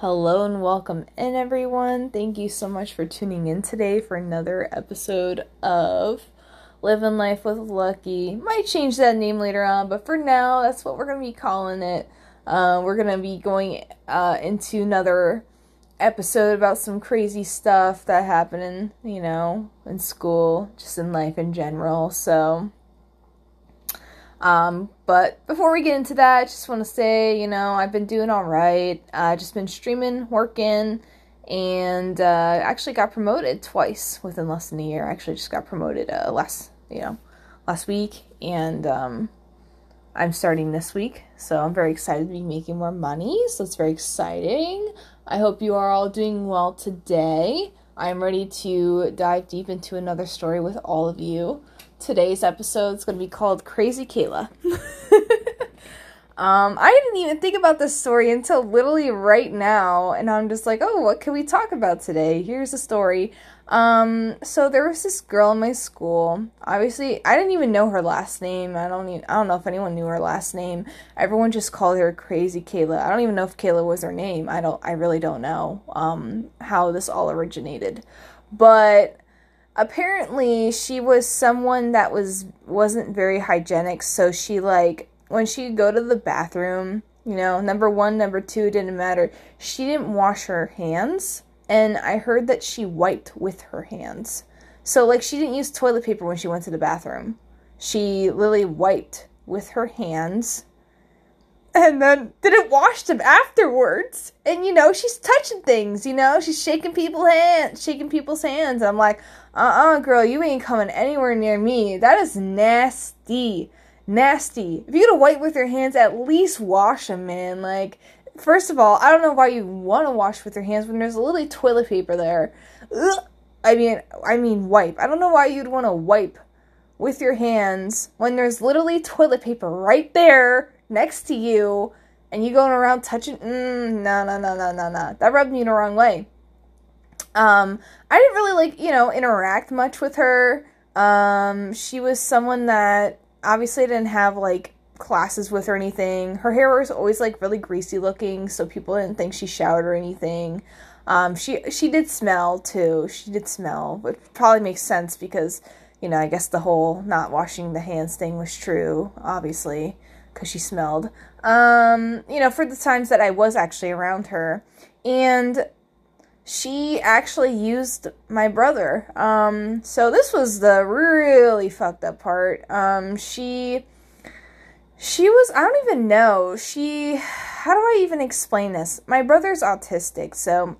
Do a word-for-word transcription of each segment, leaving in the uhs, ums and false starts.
Hello and welcome in, everyone. Thank you so much for tuning in today for another episode of Living Life with Lucky. Might change that name later on, but for now, that's what we're going to be calling it. Uh, we're going to be going uh, into another episode about some crazy stuff that happened in, you know, in school, just in life in general, so... Um, but before we get into that, I just want to say, you know, I've been doing all right. I uh, just been streaming, working, and, uh, actually got promoted twice within less than a year. I actually just got promoted, uh, last, you know, last week, and, um, I'm starting this week, so I'm very excited to be making more money, so it's very exciting. I hope you are all doing well today. I'm ready to dive deep into another story with all of you. Today's episode is going to be called Crazy Kayla. um, I didn't even think about this story until literally right now. And I'm just like, oh, what can we talk about today? Here's the story. Um, so there was this girl in my school. Obviously, I didn't even know her last name. I don't even, I don't know if anyone knew her last name. Everyone just called her Crazy Kayla. I don't even know if Kayla was her name. I don't, I really don't know, um, how this all originated, but apparently she was someone that was wasn't very hygienic, so she, like, when she'd go to the bathroom, you know, number one, number two, it didn't matter, she didn't wash her hands, and I heard that she wiped with her hands. So, like, she didn't use toilet paper when she went to the bathroom. She literally wiped with her hands, and then didn't wash them afterwards. And, you know, she's touching things, you know, she's shaking people's hands, shaking people's hands. I'm like, uh-uh, girl, you ain't coming anywhere near me. That is nasty. Nasty. If you're gonna wipe with your hands, at least wash them, man. Like, first of all, I don't know why you want to wash with your hands when there's literally toilet paper there. Ugh. I mean, I mean wipe. I don't know why you'd want to wipe with your hands when there's literally toilet paper right there next to you, and you going around touching, mm, no, no, no, no, no, no, that rubbed me the wrong way. Um, I didn't really, like, you know, interact much with her. Um, she was someone that, obviously, didn't have, like, classes with or anything. Her hair was always, like, really greasy looking, so people didn't think she showered or anything. Um, she, she did smell, too, she did smell, which probably makes sense, because, you know, I guess the whole not washing the hands thing was true, obviously, because she smelled, um, you know, for the times that I was actually around her. And she actually used my brother, um, so this was the really fucked up part. um, she, she was, I don't even know, she, how do I even explain this? My brother's autistic, so,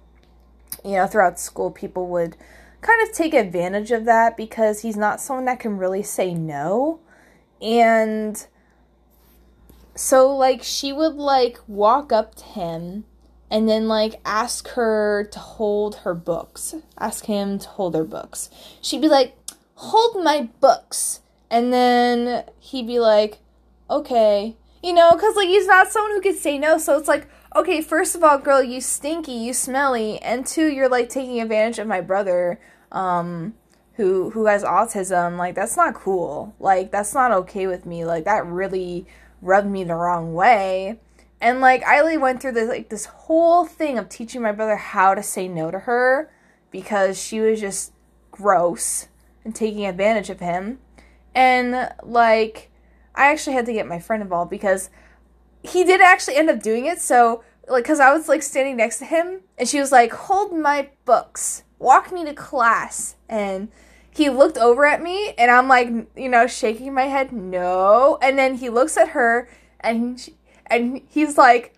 you know, throughout school, people would kind of take advantage of that, because he's not someone that can really say no, and... So, like, she would, like, walk up to him and then, like, ask her to hold her books. Ask him to hold her books. She'd be like, hold my books. And then he'd be like, okay. You know, because, like, he's not someone who can say no. So it's like, okay, first of all, girl, you stinky, you smelly. And two, you're, like, taking advantage of my brother, um... who who has autism. Like, that's not cool. Like, that's not okay with me. Like, that really rubbed me the wrong way. And, like, I really went through this, like, this whole thing of teaching my brother how to say no to her, because she was just gross and taking advantage of him. And, like, I actually had to get my friend involved, because he did actually end up doing it. So, like, because I was, like, standing next to him, and she was like, hold my books, walk me to class. And he looked over at me, and I'm, like, you know, shaking my head, no. And then he looks at her, and she, and he's like,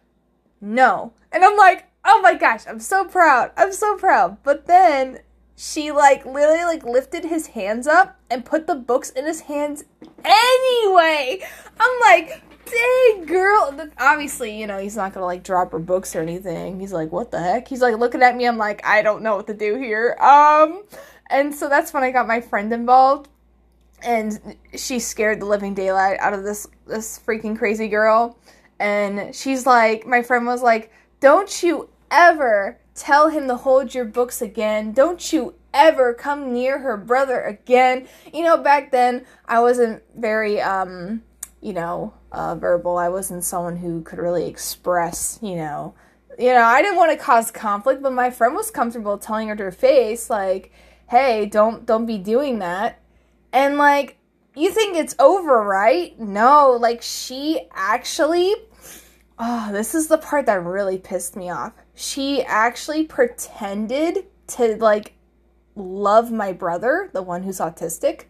no. And I'm like, oh my gosh, I'm so proud. I'm so proud. But then she, like, literally, like, lifted his hands up and put the books in his hands anyway. I'm like, dang, girl. Obviously, you know, he's not gonna, like, drop her books or anything. He's like, what the heck? He's, like, looking at me. I'm like, I don't know what to do here. Um... And so that's when I got my friend involved, and she scared the living daylight out of this, this freaking crazy girl. And she's like, my friend was like, don't you ever tell him to hold your books again. Don't you ever come near her brother again. You know, back then I wasn't very, um, you know, uh, verbal. I wasn't someone who could really express, you know, you know, I didn't want to cause conflict, but my friend was comfortable telling her to her face, like, hey, don't don't be doing that. And, like, you think it's over, right? No, like, she actually, oh, this is the part that really pissed me off. She actually pretended to, like, love my brother, the one who's autistic,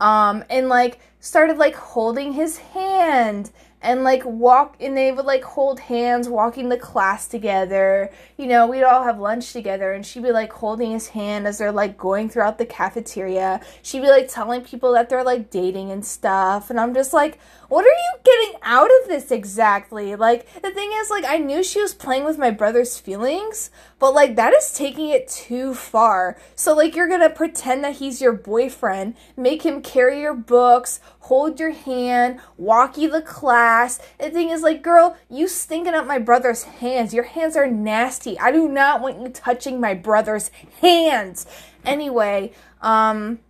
um, and, like, started, like, holding his hand and, like, walk, and they would, like, hold hands, walking the class together. You know, we'd all have lunch together, and she'd be, like, holding his hand as they're, like, going throughout the cafeteria. She'd be, like, telling people that they're, like, dating and stuff, and I'm just like, what are you getting out of this exactly? Like, the thing is, like, I knew she was playing with my brother's feelings, but, like, that is taking it too far. So, like, you're gonna pretend that he's your boyfriend, make him carry your books, hold your hand, walk you the class. The thing is, like, girl, you stinking up my brother's hands. Your hands are nasty. I do not want you touching my brother's hands. Anyway, um,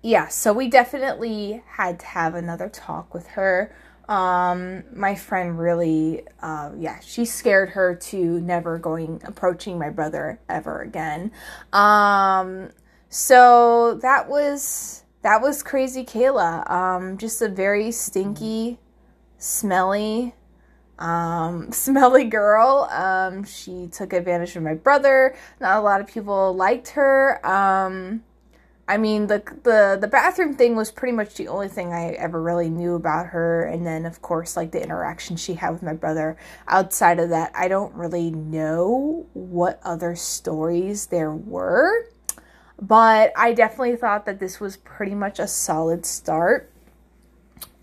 yeah, so we definitely had to have another talk with her. Um, my friend really, uh, yeah, she scared her to never going, approaching my brother ever again. Um, so that was... That was Crazy Kayla, um, just a very stinky, smelly, um, smelly girl. Um, she took advantage of my brother. Not a lot of people liked her. Um, I mean, the, the, the bathroom thing was pretty much the only thing I ever really knew about her. And then, of course, like, the interaction she had with my brother. Outside of that, I don't really know what other stories there were. But I definitely thought that this was pretty much a solid start.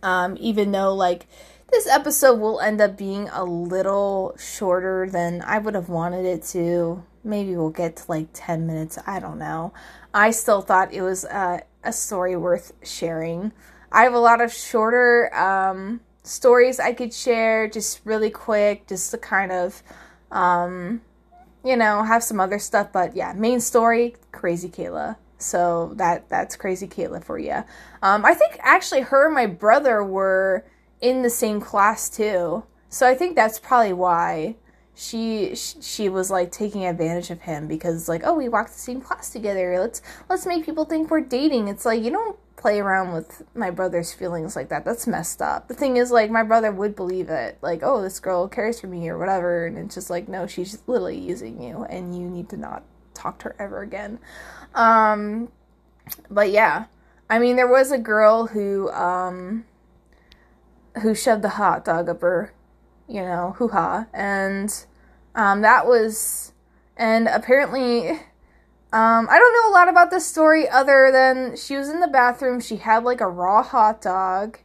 Um, even though, like, this episode will end up being a little shorter than I would have wanted it to. Maybe we'll get to, like, ten minutes. I don't know. I still thought it was uh, a story worth sharing. I have a lot of shorter um, stories I could share, just really quick, just to kind of... Um, you know, have some other stuff, but yeah, main story, Crazy Kayla. So that that's Crazy Kayla for you. Um, I think actually her and my brother were in the same class too, so I think that's probably why she she was like taking advantage of him, because like, oh, we walked the same class together. Let's let's make people think we're dating. It's like, you don't play around with my brother's feelings like that. That's messed up. The thing is, like, my brother would believe it, like, oh, this girl cares for me or whatever, and it's just like, no, she's just literally using you, and you need to not talk to her ever again. Um but yeah, I mean, there was a girl who um who shoved the hot dog up her, you know, hoo-ha, and um that was, and apparently Um, I don't know a lot about this story other than she was in the bathroom, she had, like, a raw hot dog,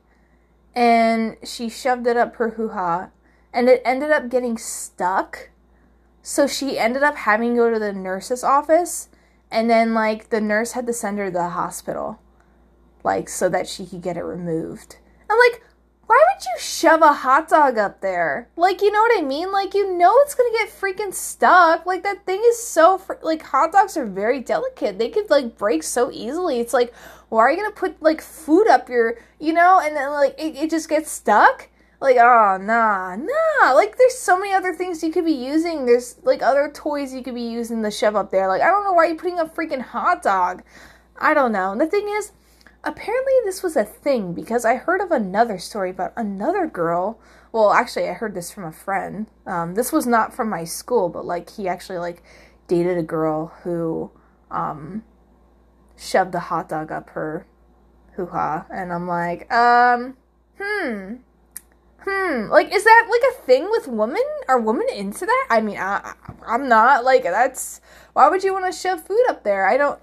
and she shoved it up her hoo-ha, and it ended up getting stuck, so she ended up having to go to the nurse's office, and then, like, the nurse had to send her to the hospital, like, so that she could get it removed. I'm like, why would you shove a hot dog up there? Like, you know what I mean? Like, you know it's gonna get freaking stuck. Like, that thing is so... Fr- like, hot dogs are very delicate. They could, like, break so easily. It's like, why are you gonna put, like, food up your... You know? And then, like, it, it just gets stuck? Like, oh, nah, nah. Like, there's so many other things you could be using. There's, like, other toys you could be using to shove up there. Like, I don't know why you're putting a freaking hot dog. I don't know. And the thing is... Apparently this was a thing, because I heard of another story about another girl. Well, actually, I heard this from a friend. Um, this was not from my school, but, like, he actually, like, dated a girl who um, shoved a hot dog up her hoo-ha. And I'm like, um, hmm, hmm. Like, is that, like, a thing with women? Are women into that? I mean, I, I, I'm not. Like, that's, why would you want to shove food up there? I don't...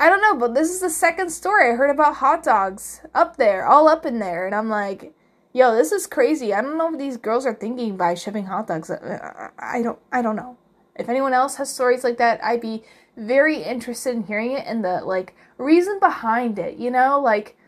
I don't know, but this is the second story I heard about hot dogs up there, all up in there. And I'm like, yo, this is crazy. I don't know what these girls are thinking by shoving hot dogs. I don't I don't know. If anyone else has stories like that, I'd be very interested in hearing it and the, like, reason behind it, you know? Like,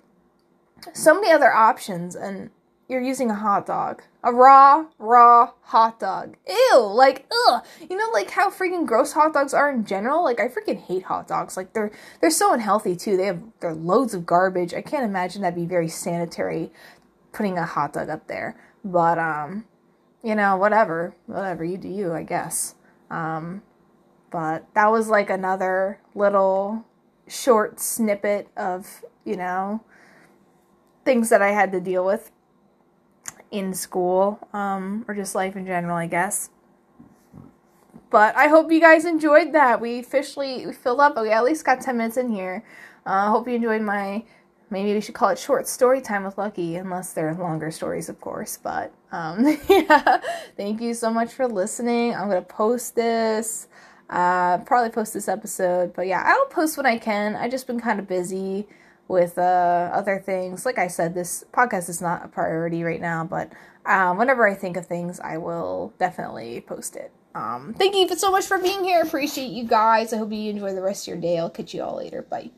so many other options, and you're using a hot dog. A raw, raw hot dog. Ew, like, ugh. You know, like, how freaking gross hot dogs are in general? Like, I freaking hate hot dogs. Like, they're they're so unhealthy, too. They have they're loads of garbage. I can't imagine that'd be very sanitary, putting a hot dog up there. But, um, you know, whatever, whatever, you do you, I guess. Um, but that was like another little short snippet of, you know, things that I had to deal with in school, um, or just life in general, I guess. But I hope you guys enjoyed that. We officially filled up. We at least got ten minutes in here. I uh, hope you enjoyed my, maybe we should call it short story time with Lucky, unless there are longer stories, of course. But, um, yeah, thank you so much for listening. I'm going to post this, uh, probably post this episode. But, yeah, I'll post when I can. I've just been kind of busy with uh, other things. Like I said, this podcast is not a priority right now. But um, whenever I think of things, I will definitely post it. Um, thank you so much for being here. Appreciate you guys. I hope you enjoy the rest of your day. I'll catch you all later. Bye.